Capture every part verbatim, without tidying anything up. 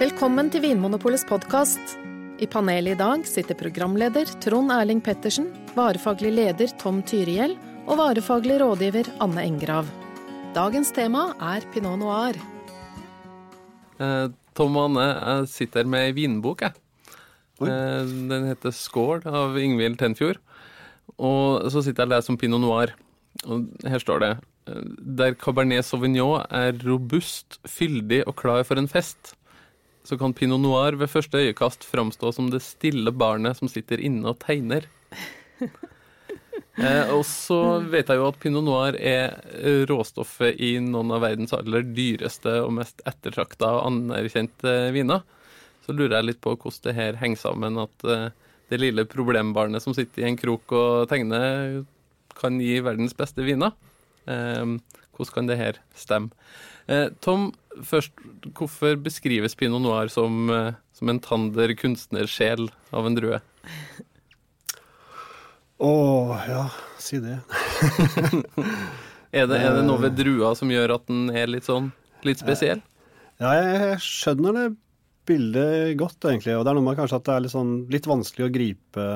Velkommen til Vinmonopolets podcast. I panelet i dag sitter programleder Tron Erling Pedersen, varefaglig leder Tom Tyrihjell og varefaglig rådgiver Anne Engrav. Dagens tema er Pinot Noir. Eh, Tom og Anne, jeg sitter med en vinbok. Jeg. Eh, den heter Skål av Ingvild Tenfjord. Og så sitter jeg og leser om Pinot Noir. Og her står det, der Cabernet Sauvignon er robust, fyldig og klar for en fest, så kan Pinot Noir ved første øyekast framstå som det stille barnet som sitter inne og tegner. eh, og så vet jeg jo at Pinot Noir er råstoffet i noen av verdens aller dyreste og mest ettertraktet og anerkjente viner. Så lurer jeg litt på hvordan det her henger sammen, at eh, det lille problembarnet som sitter i en krok og tegner, kan gi verdens beste viner. Eh, hvordan kan det her stemme? Eh, Tom, først, hvorfor beskrives Pinot Noir som, som en tander kunstnersjel av en drue? Åh, oh, ja, si det. er, det er det noe ved drua som gjør at den er litt sånn, litt spesiell? Ja, jeg, jeg skjønner det bildet godt egentlig, og det er noe med kanskje at det er litt, sånn, litt vanskelig å gripe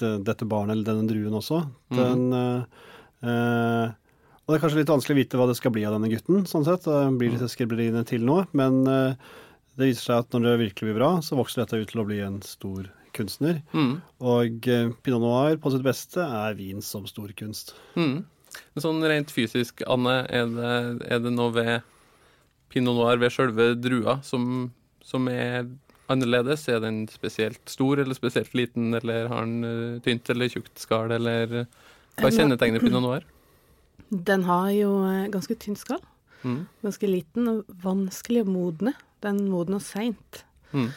det, dette barnet eller denne druen også. Den... Mm. Eh, Og det er kanskje litt vanskelig å vite hva det skal bli av denne gutten, sånn sett. Det blir disse skribleriene til nå, men det viser seg at når det virkelig blir bra, så vokser dette ut til å bli en stor kunstner. Mm. Og Pinot Noir på sitt beste er vin som stor kunst. Mm. Sånn rent fysisk, Anne, er det, er det noe ved Pinot Noir, ved selve drua, som, som er annerledes? Er den spesielt stor eller spesielt liten, eller har den tynt eller tjukt skall, eller hva kjennetegner Pinot Noir? Den har jo ganske tynn skall, mm. ganske liten og vanskelig å modne. Den modner sent. Mm.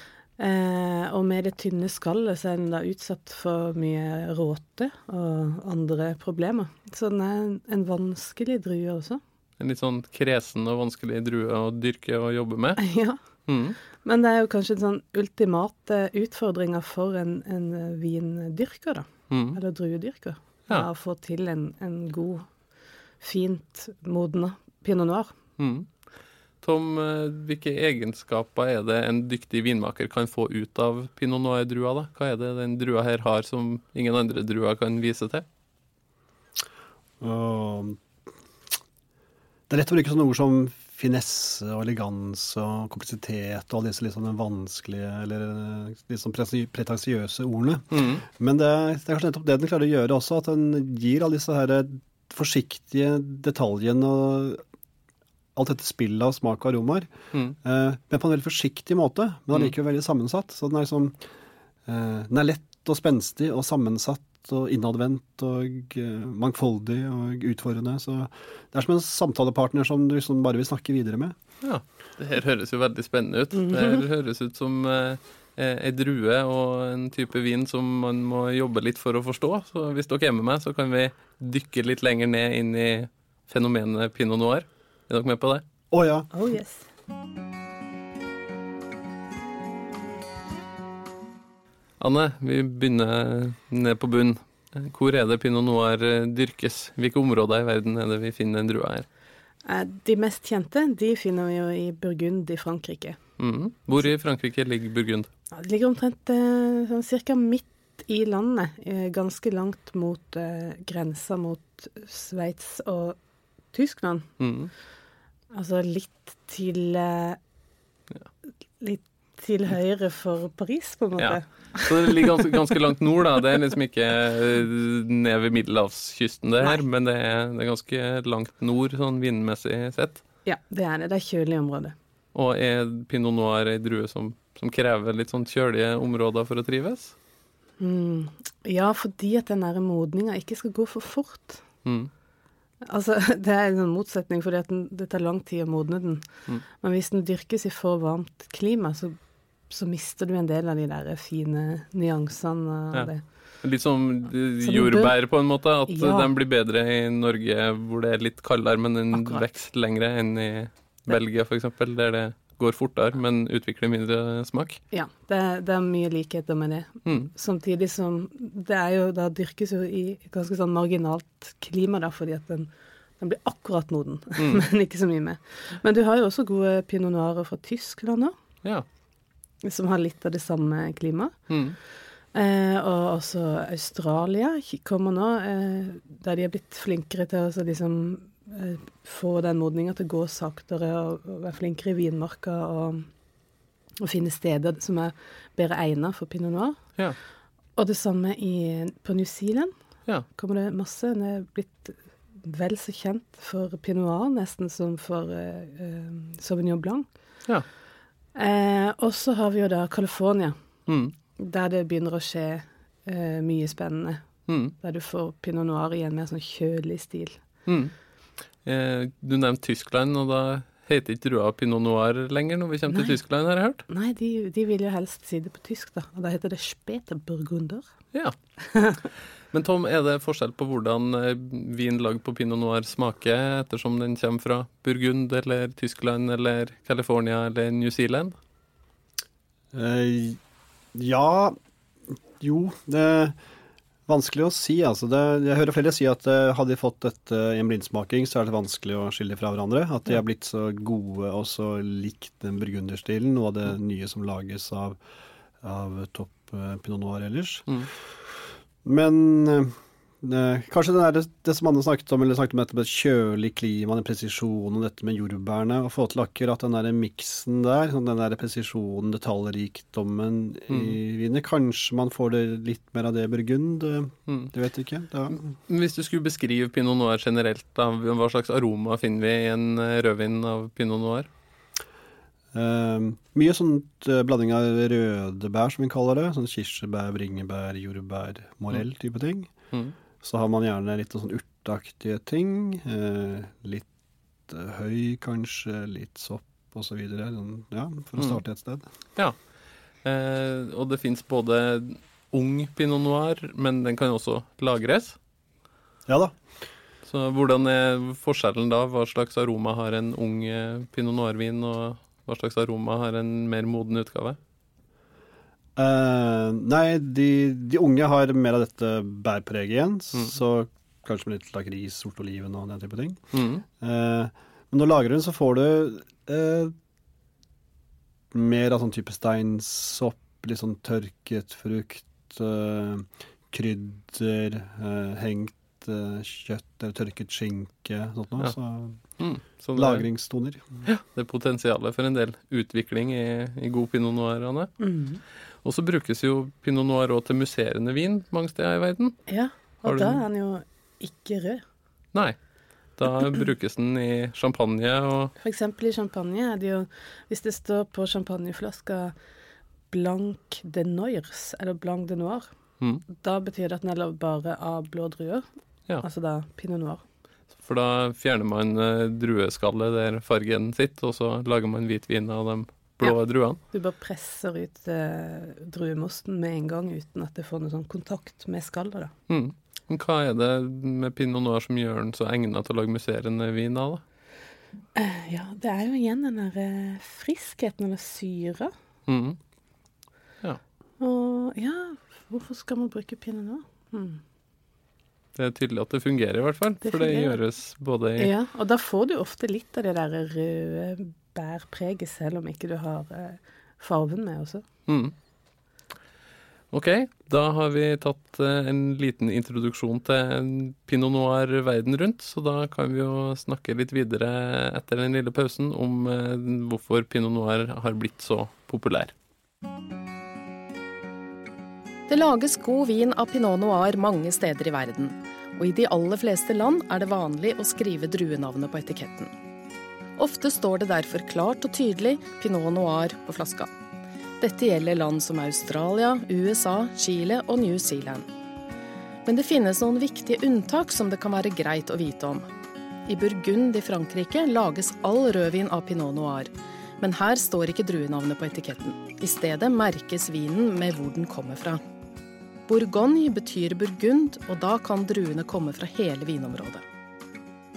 Eh, og med det tynne skallet så er den da utsatt for mye råte og andre problemer. Så den er en vanskelig drue også. En litt sånn kresen og vanskelig drue å dyrke og jobbe med. Ja, mm. men det er jo kanskje en sånn ultimate utfordringer for en, en vindyrker da, mm. eller druedyrker, ja. å få til en, en god fint modne Pinot Noir. Mm. Tom, hvilke egenskaper er det en dyktig vinmaker kan få ut av Pinot Noir-drua da? Hva er det den drua her har som ingen andre drua kan vise til? Uh, det er rett å bruke sånne ord som finesse og eleganse og kompleksitet og alle disse liksom vanskelige eller liksom pretensiøse ordene. Mm. Men det, det er kanskje nettopp det den klarer å gjøre også, at den gir alle disse her forsiktige detaljene og alt dette spillet av smak og aromaer, mm. eh, men på en veldig forsiktig måte, men den er likevel veldig sammensatt. Så den er, liksom, eh, den er lett og spenstig og sammensatt og innadvendt og eh, mangfoldig og utfordrende. Så det er som en samtalepartner som du liksom bare vil snakke videre med. Ja, det her høres jo veldig spennende ut. Det her høres ut som eh, en drue og en type vin som man må jobbe litt for å forstå. Så hvis dere er med meg, så kan vi dykke litt lenger ned inn i fenomenet Pinot Noir. Er dere med på det? Å oh, ja. Oh, yes. Anne, vi begynner ned på bunn. Hvor er det Pinot Noir dyrkes? Hvilke områder i verden er det vi finner en drue her? De mest kjente, de finner vi jo i Burgund i Frankrike. Mm. Hvor i Frankrike ligger Burgund? Det ligger omtrent sånn, cirka midt i landet, ganske langt mot eh, grensa mot Sveits og Tyskland. Mm. Altså litt til eh, litt til høyre for Paris, på en måte. Ja. Så det ligger ganske, ganske langt nord, da. Det er liksom ikke ned ved middelhavskysten det her, Nei. men det er, det er ganske langt nord, sånn vindmessig sett. Ja, det er det. Det er kjølig område. Og er Pinot Noir en drue som, som krever litt sånn kjølige områder for å trives? Mm. Ja, fordi at den nære modninga ikke skal gå for fort. Mm. Altså, det er en motsetning, fordi at den, det tar lang tid å modne den. Mm. Men hvis den dyrkes i for varmt klima, så, så mister du en del av de der fine nyansene av ja. det. Litt som jordbær på en måte, at ja. den blir bedre i Norge hvor det er litt kaldere, men den Akkurat. vekst lengre enn i Belgia for eksempel, der det går fortere, men utvikler mindre smak. Ja, det er, det er mye likheter med det. Mm. Samtidig som det er jo, da dyrkes jo i ganske sånn marginalt klima da, fordi at den Den blir akkurat moden, mm. men ikke så mye med. Men du har jo også gode pinot noirer fra Tyskland da. Ja. Som har litt av det samme klimaet. Mm. Eh, og også Australia kommer nå, eh, der de har blitt flinkere til å altså, liksom, eh, få den modningen til å gå saktere og, og være flinkere i vinmarka og, og finne steder som er bedre egnet for pinot noir. Ja. Og det samme i, på New Zealand ja. Kommer det masse. Den er blitt vel så kjent for pinot noir, nesten som for eh, eh, Sauvignon Blanc. Ja. Eh, og så har vi jo da California, mm. der det begynner å skje eh, mye spennende. Mm. Der du får Pinot Noir igjen med en sånn kjølig stil. Mm. Eh, du nevnte Tyskland, og da heter ikke drua Pinot Noir lenger når vi kommer Nei. Til Tyskland, har jeg hørt? Nei, de, de vil jo helst si det på tysk da, og da heter det Spätburgunder. Ja. Men Tom, er det forskjell på hvordan vin lagd på Pinot Noir smaker, ettersom den kommer fra Burgund, eller Tyskland, eller California, eller New Zealand? Eh, ja, jo, det er vanskelig å si. Altså det, jeg hører flere si at hadde de fått dette i en blindsmaking, så er det vanskelig å skille fra hverandre. At de har blitt så gode og så likt den burgunderstilen, noe av det nye som lages av, av topp Pinot Noir ellers. Mm. Men eh, kanskje det, der, det som Anne snakket om, eller snakket om dette med kjølig klima, den presisjonen, dette med jordbærene, å få til akkurat den der miksen der, den der presisjonen, detaljrikdommen mm. i vinet, kanskje man får det litt mer av det Burgund, mm. det vet jeg ikke. Ja. Hvis du skulle beskrive Pinot Noir generelt, da, hva slags aroma finner vi i en rødvin av Pinot Noir? Uh, mye sånt uh, blanding av røde bær som vi kaller det, sånn kirsebær, bringebær, jordbær, morell mm. type ting. Mm. Så har man gjerne litt sånn urtaktige ting, uh, litt uh, høy kanskje, litt sopp og så videre, sånn, ja, for å starte et sted. Ja, uh, og det finnes både ung Pinot Noir, men den kan også lagres. Ja da. Så hvordan er forskjellen da? Hva slags aroma har en ung uh, Pinot Noir-vin og hva slags aroma har en mer moden utgave? Uh, nei, de, de unge har mer av dette bærpreget igjen, mm. så kanskje med litt lakris, sort oliven og den type ting. Mm. Uh, men når lager hun så får du uh, mer av sånn type steinsopp, litt sånn tørket frukt, uh, krydder, uh, hengt uh, kjøtt, eller tørket skinke, sånt noe, ja. Så... Mm, lagringstoner. Ja, det er potensialet for en del utvikling i, i god Pinot Noir, mm. Og så brukes jo Pinot Noir også til musserende vin mange steder i verden. Ja, og da er den jo ikke rød. Nei, da brukes den i champagne og... For eksempel i champagne er det jo, hvis det står på champagneflaska Blanc de Noirs, eller Blanc de Noirs, mm. da betyr det at den er laget bare av blå druer, ja. Altså da Pinot Noir. For da fjerner man eh, drueskallet der fargen sitter, og så lager man hvitvin av de blå ja. Druene. Du bare presser ut eh, druemosten med en gang, uten at det får noen sånn kontakt med skallet. Mm. Men hva er det med Pinot Noir som gjør den så egnet til å lage musserende vin av, da? Uh, ja, det er jo igjen den der eh, friskheten eller syra. Mm. Ja. Og ja, hvorfor skal man bruke Pinot Noir? Mm. Det er tydelig at det fungerer i hvert fall, det for det fungerer. Gjøres både i... Ja, og da får du ofte litt av det der røde bærpreget, selv om ikke du har farven med også. Mm. Ok, da har vi tatt en liten introduksjon til Pinot Noir verden rundt, så da kan vi jo snakke litt videre etter den lille pausen om hvorfor Pinot Noir har blitt så populær. Det lages god vin av Pinot Noir mange steder i verden, og i de aller fleste land er det vanlig å skrive druenavnet på etiketten. Ofte står det derfor klart og tydelig Pinot Noir på flaska. Dette gjelder land som Australia, U S A, Chile og New Zealand. Men det finnes noen viktige unntak som det kan være greit å vite om. I Burgund i Frankrike lages all rødvin av Pinot Noir, men her står ikke druenavnet på etiketten. I stedet merkes vinen med hvor den kommer fra. Bourgogne betyr Burgund, og da kan druene komme fra hele vinområdet.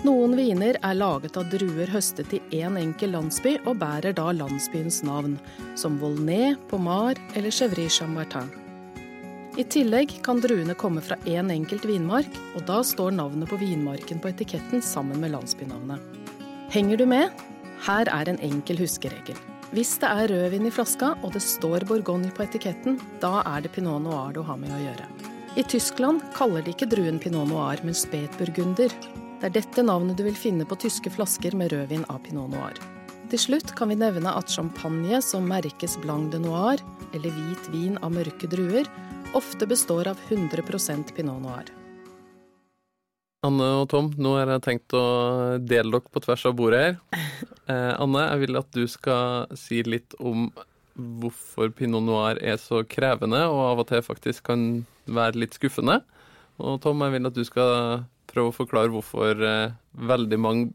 Noen viner er laget av druer høstet i en enkel landsby, og bærer da landsbyens navn, som Volnay, Pommard eller Gevrey-Chambertin. I tillegg kan druene komme fra en enkelt vinmark, og da står navnet på vinmarken på etiketten sammen med landsbynavnet. Henger du med? Her er en enkel huskeregel. Hvis det er rødvin I flaska, og det står Bourgogne på etiketten, da er det Pinot Noir du har med å gjøre. I Tyskland kaller de ikke druen Pinot Noir, men Spätburgunder. Det er dette navnet du vil finne på tyske flasker med rødvin av Pinot Noir. Til slutt kan vi nevne at champagne som merkes Blanc de Noirs, eller hvit vin av mørke druer, ofte består av hundre prosent Pinot Noir. Anne og Tom, nå har jeg tenkt å dele dere på tvers av bordet her. Eh, Anne, jeg vil at du skal si litt om hvorfor Pinot Noir er så krevende, og av og til faktisk kan være litt skuffende. Og Tom, jeg vil at du skal prøve å forklare hvorfor eh, veldig mange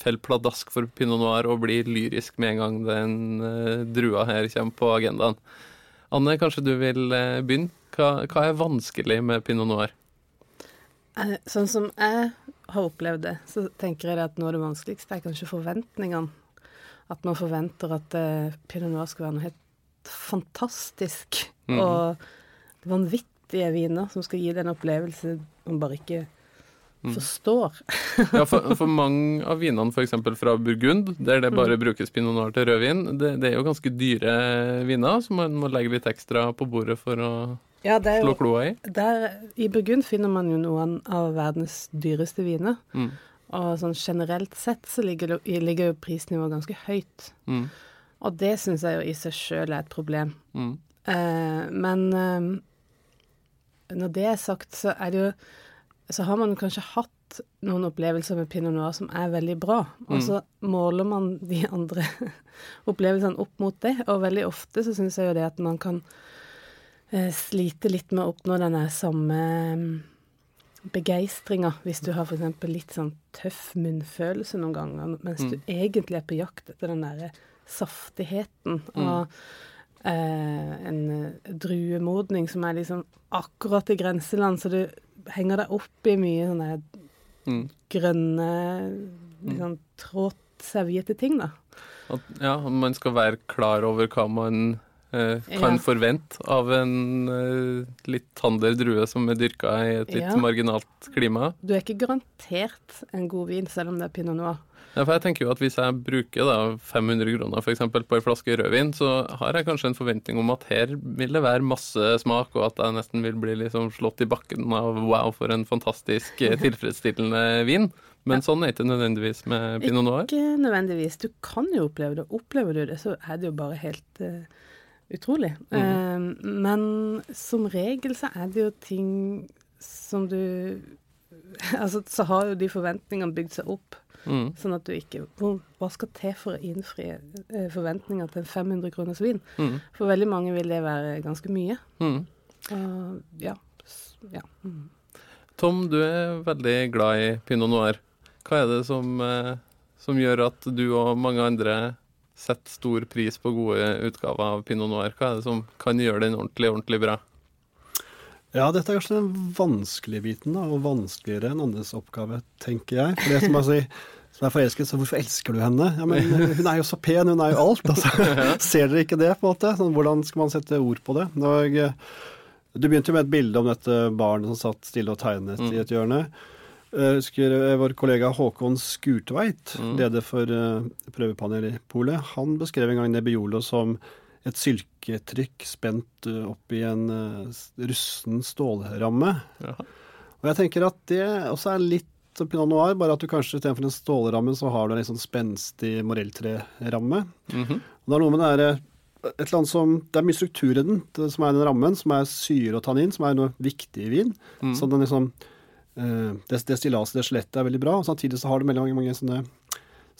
feller pladask for Pinot Noir og blir lyrisk med en gang den uh, drua her kommer på agendaen. Anne, kanskje du vil uh, begynne? Hva, hva er vanskelig med Pinot Noir? Sånn som jeg har opplevd det, så tenker jeg at noe av det vanskeligste er kanskje forventningene. At man forventer at uh, Pinot Noir skal være noe helt fantastisk mm. og vanvittige viner som skal gi den opplevelse man bare ikke Mm. forstår. ja, for, for mange av vinene, for eksempel fra Burgund, der det bare mm. brukes Pinot Noir til rødvin, det, det er jo ganske dyre viner, så man må legge litt ekstra på bordet for å ja, jo, slå kloa i. Der, I Burgund finner man jo noen av verdens dyreste viner, mm. og sånn generelt sett så ligger, ligger jo prisnivået ganske høyt. Mm. Og det synes jeg jo i seg selv er et problem. Mm. Eh, men eh, når det er sagt, så er det jo så har man kanskje hatt noen opplevelser med Pinot Noir som er veldig bra, og mm. så måler man de andre opplevelsene opp mot det, og veldig ofte så synes jeg jo det at man kan eh, slite litt med å oppnå denne samme begeistringen, hvis du har for eksempel litt sånn tøff munnfølelse noen ganger, mens mm. du egentlig er på jakt etter den der saftigheten, mm. og eh, en druemodning som er liksom akkurat I grenseland, så du henger deg opp I mye sånne mm. grønne, liksom, trådserviette ting, da. At, ja, man skal være klar over hva man eh, kan ja. forvente av en eh, litt tander drue som er dyrka I et litt ja. marginalt klima. Du er ikke garantert en god vin, selv om det er Pinot Noir. Ja, for jeg tenker jo at hvis jeg bruker da, fem hundre kroner for eksempel på en flaske rødvin, så har jeg kanskje en forventning om at her vil det være masse smak, og at jeg nesten vil bli liksom slått I bakken av wow, for en fantastisk tilfredsstillende vin. Men ja. Sånn er det ikke nødvendigvis med Pinot Noir. Ikke nødvendigvis. Du kan jo oppleve det. Opplever du det, så er det jo bare helt uh, utrolig. Mm. Uh, men som regel så er det jo ting som du... Altså, så har jo de forventningene bygd seg opp, mm. sånn at du ikke... Hva skal til for å innfri forventninger til en fem hundre kroners vin? Mm. For veldig mange vil det være ganske mye. Mm. Uh, ja. ja. Mm. Tom, du er veldig glad I Pinot Noir. Hva er det som, som gjør at du og mange andre setter stor pris på gode utgaver av Pinot Noir? Hva er det som kan gjøre den ordentlig, ordentlig bra? Ja, dette er kanskje den vanskelige biten, da, og vanskeligere enn andres oppgave, tenker jeg. For det som jeg sier, som er forelsket, så hvorfor elsker du henne? Ja, men hun er jo så pen, hun er jo alt, altså. Ser dere ikke det, på en måte? Sånn, hvordan skal man sette ord på det? Og, du begynte jo med et bilde om dette barnet som satt stille og tegnet mm. I et hjørne. Jeg husker vår kollega Håkon Skutveit, mm. leder for prøvepanelet I Polet. Han beskrev en gang Nebbiolo som... et silketrykk spent opp I en russen stålramme. Ja. Og jeg tenker at det også er litt Pinot Noir, bare at du kanskje I stedet for en stålramme så har du en litt sånn spenstig morelltreramme. Mm-hmm. Og det er noe med det her, et eller annet som, det er mye struktur I den, det, som er den rammen, som er syre og tannin, som er noe viktig I vin. Mm. Så den liksom, eh, det, det stillaset, det skjelettet er veldig bra, og samtidig så har du mange, mange sånne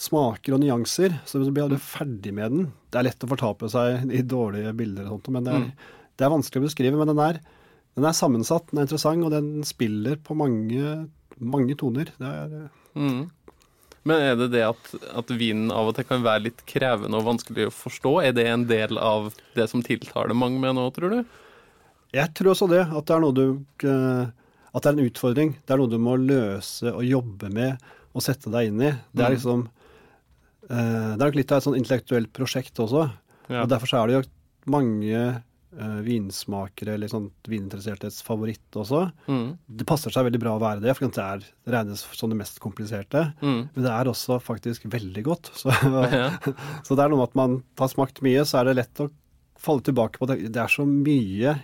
smaker og nyanser, så blir du ferdig med den. Det er lett å fortape seg I dårlige bilder og sånt, men det er, mm. det er vanskelig å beskrive, men den er, den er sammensatt, den er interessant, og den spiller på mange, mange toner. Det er, mm. Men er det det at, at vinen av og til kan være litt krevende og vanskelig å forstå? Er det en del av det som tiltaler mange med nå, tror du? Jeg tror også det, at det er noe du, at det er en utfordring. Det er noe du må løse og jobbe med og sette deg inn I. Det er liksom... Det er nok litt av et sånn intellektuelt prosjekt også, ja. Og derfor så er det jo mange uh, vinsmakere eller sånt vininteressertes favoritt også. Mm. Det passer seg veldig bra å være det, for det er regnes som det mest kompliserte, mm. men det er også faktisk veldig godt. Så, ja. Så det er noe med at man har smakt mye, så er det lett å falle tilbake på det. Det er så mye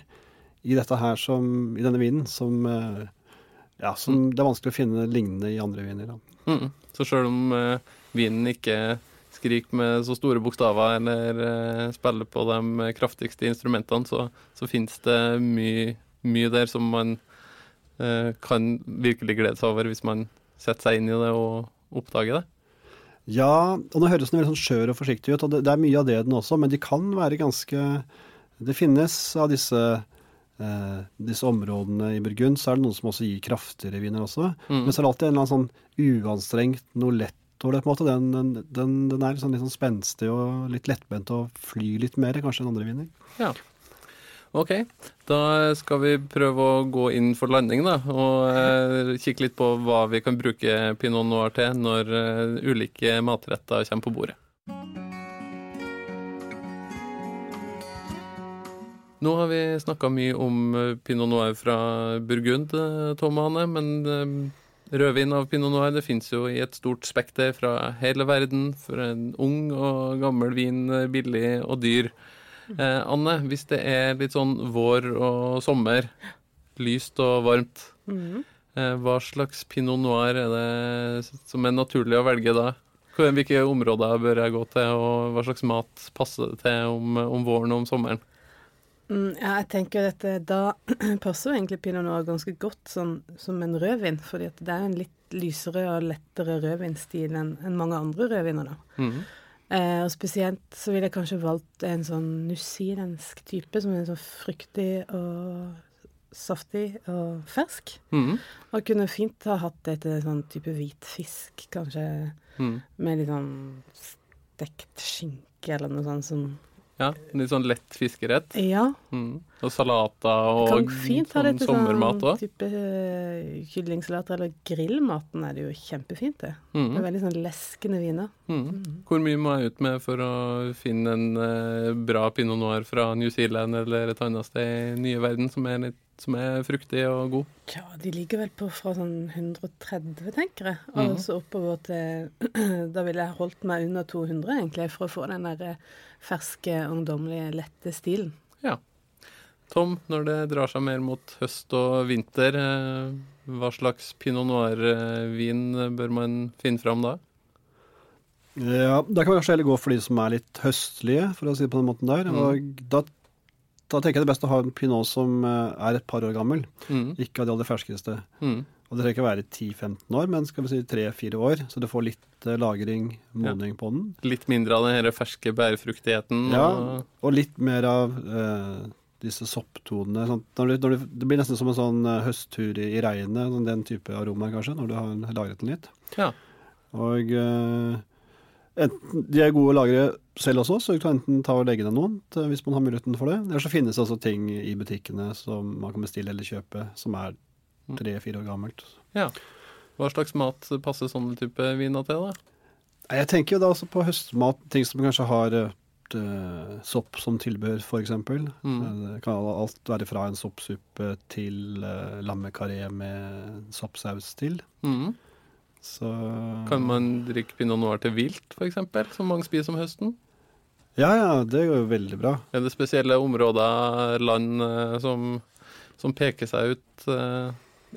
i dette her som, i denne vinen, som, uh, ja, som mm. det er vanskelig å finne lignende i andre viner. Mm. Så selv om uh, vinen ikke skrik med så store bokstaver eller uh, spiller på de kraftigste instrumentene, så, så finnes det mye, mye der som man uh, kan virkelig glede seg over hvis man setter seg inn i det og oppdager det. Ja, og nå høres den veldig sånn skjør og forsiktig ut, og det, det er mye av det den også, men de kan være ganske... Det finnes av disse, uh, disse områdene i Burgund, så er det noen som også gir kraftigere viner også, mm. men så er det alltid en eller annen sånn uanstrengt, noe lett, på en måte. Den, den, den er liksom litt sånn spenstig og litt lettbent og flyr litt mer kanskje enn andre viner. Ja, ok. Da skal vi prøve å gå inn for landing da, og eh, kikke litt på hva vi kan bruke Pinot Noir til når eh, ulike matretter kommer på bordet. Nå har vi snakket mye om Pinot Noir fra Burgund, Tom og Hanne, men eh, rødvin av Pinot Noir, det finnes jo i et stort spekter fra hele verden, for en ung og gammel vin, billig og dyr. Eh, Anne, hvis det er litt sånn vår og sommer, lyst og varmt, mm. eh, hva slags Pinot Noir er det som er naturlig å velge da? Hvilke områder bør jeg gå til, og hva slags mat passer det til om, om våren og om sommeren? Mm, ja, jeg tenker jo dette, da passer jo egentlig Pinot Noir ganske godt sånn, som en rødvin, fordi at det er en litt lysere og lettere rødvinstil enn en mange andre rødviner da. Mm. Eh, og spesielt så ville jeg kanskje valgt en sånn nusilensk type, som er en sånn fruktig og saftig og fersk. Mm. Og kunne fint ha hatt et sånn type hvit fisk, kanskje, mm. med litt sånn stekt skinke eller noe sånt som... Ja, litt sånn lett fiskerett. Ja. Mm. Og salater og fint, sånn sommermat også. Sånn type uh, kyllingsalater eller grillmaten er det jo kjempefint det. Mm. Det er veldig sånn leskende viner. Mm. Mm. Hvor mye må jeg ut med for å finne en uh, bra Pinot Noir fra New Zealand eller et annet sted i nye verden som er, litt, som er fruktig og god? Ja, de ligger vel på fra sånn hundre og tretti, tenker jeg. Og mm. så oppover til, da ville jeg holdt meg under to hundre egentlig, for å få den der ferske, ungdomlige, lette stilen. Ja. Tom, når det drar seg mer mot høst og vinter, hva slags Pinot Noir-vin bør man finne fram da? Ja, da kan vi kanskje heller gå for de som er litt høstlige, for å si det på den måten der. Mm. Og da, da tenker jeg det er best å ha en Pinot som er et par år gammel, mm. ikke av de aller ferskeste. Mm. Og det trenger ikke å være ti til femten år, men skal vi si tre til fire år, så du får litt lagring, modning ja. På den. Litt mindre av den her ferske bærefruktigheten. Og... Ja, og litt mer av... Eh, disse sopptonene, sånn, når du, når du, det blir nesten som en sånn høsttur i, i regnet, sånn, den type aroma kanskje, når du har lagret den litt. Ja. Og uh, enten, de er gode å lagre selv også, så du kan enten ta og legge ned noen, hvis man har muligheten for det. Eller så finnes det også ting i butikkene som man kan bestille eller kjøpe, som er tre til fire år gammelt. Ja. Hva slags mat passer sånne type viner til da? Jeg tenker jo da også på høstmat, ting som kanskje har... sopp som tilbehør for eksempel. Mm. Det kan alt være fra en soppsuppe til uh, lammekaré med soppsaus til. Mm. Så, kan man drikke Pinot Noir til vilt for eksempel, som mange spiser om høsten? Ja, ja, det går jo veldig bra. Er det spesielle områder, land som, som peker seg ut uh,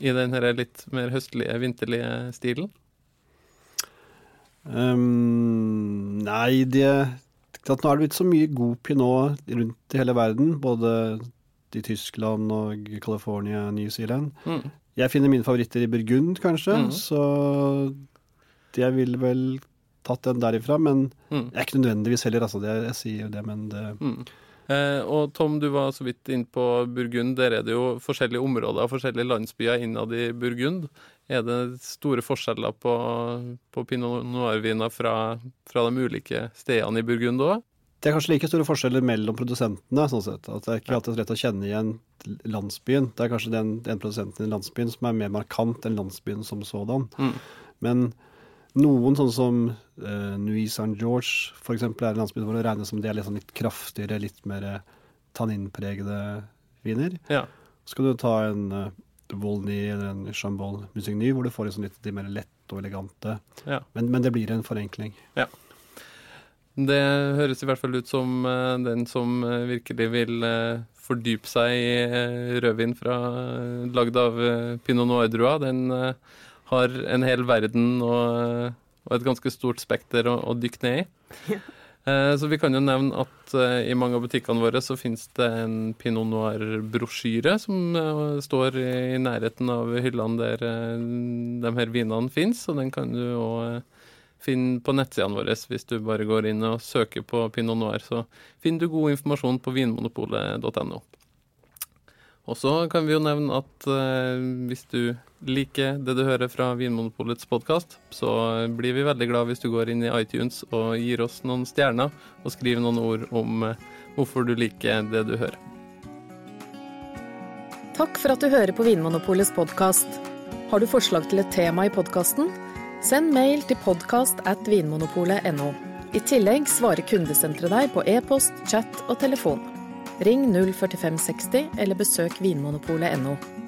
i denne litt mer høstlige, vinterlige stilen? Um, nei, det... At nå er det blitt så mye god Pinot rundt i hele verden, både i Tyskland og California, New Zealand. Mm. Jeg finner mine favoritter i Burgund, kanskje, mm. så jeg ville vel tatt den derifra, men mm. jeg er ikke nødvendigvis heller, altså, det, jeg sier jo det, men det... Mm. Eh, og Tom, du var så vidt inn på Burgund, der er det jo forskjellige områder og forskjellige landsbyer innad i Burgund. Er det store forskjeller på, på Pinot Noir-viner fra, fra de ulike stedene i Burgund også? Det er kanskje like store forskjeller mellom produsentene, sånn sett. At det er ikke alltid rett å kjenne igjen landsbyen. Det er kanskje den, den produsenten i landsbyen som er mer markant enn landsbyen som sådan. Mm. Men noen sånn som uh, Nuits-Saint-Georges for eksempel er en landsby hvor det regnes som det er litt, sånn, litt kraftigere, litt mer tanninpregede viner. Ja. Så skal du ta en uh, Volnay eller en Chambolle Musigny, hvor du får en sånn litt de mer lett og elegante. Ja. Men, men det blir en forenkling. Ja. Det høres i hvert fall ut som uh, den som uh, virkelig vil uh, fordype seg i uh, rødvin fra uh, lagd av uh, Pinot Noir-drua. Den uh, har en hel verden og, uh, og et ganske stort spekter å, å dykke ned i. Ja. Så vi kan jo nevne at i mange av butikkene våre så finnes det en Pinot Noir-brosjyre som står i nærheten av hyllene der de her vinene finnes, og den kan du også finne på nettsidene våre hvis du bare går inn og søker på Pinot Noir, så finner du god informasjon på vinmonopolet punktum no. Og så kan vi jo nevne at hvis du liker det du hører fra Vinmonopolets podcast, så blir vi veldig glad hvis du går inn i iTunes og gir oss noen stjerner og skriver noen ord om hvorfor du liker det du hører. Takk for at du hører på Vinmonopolets podcast. Har du forslag til et tema i podcasten? Send mail til podcast at vinmonopolet punktum no. I tillegg svarer kundesenteret deg på e-post, chat og telefon. Ring null fire fem seks zero eller besøk vinmonopolet punktum no.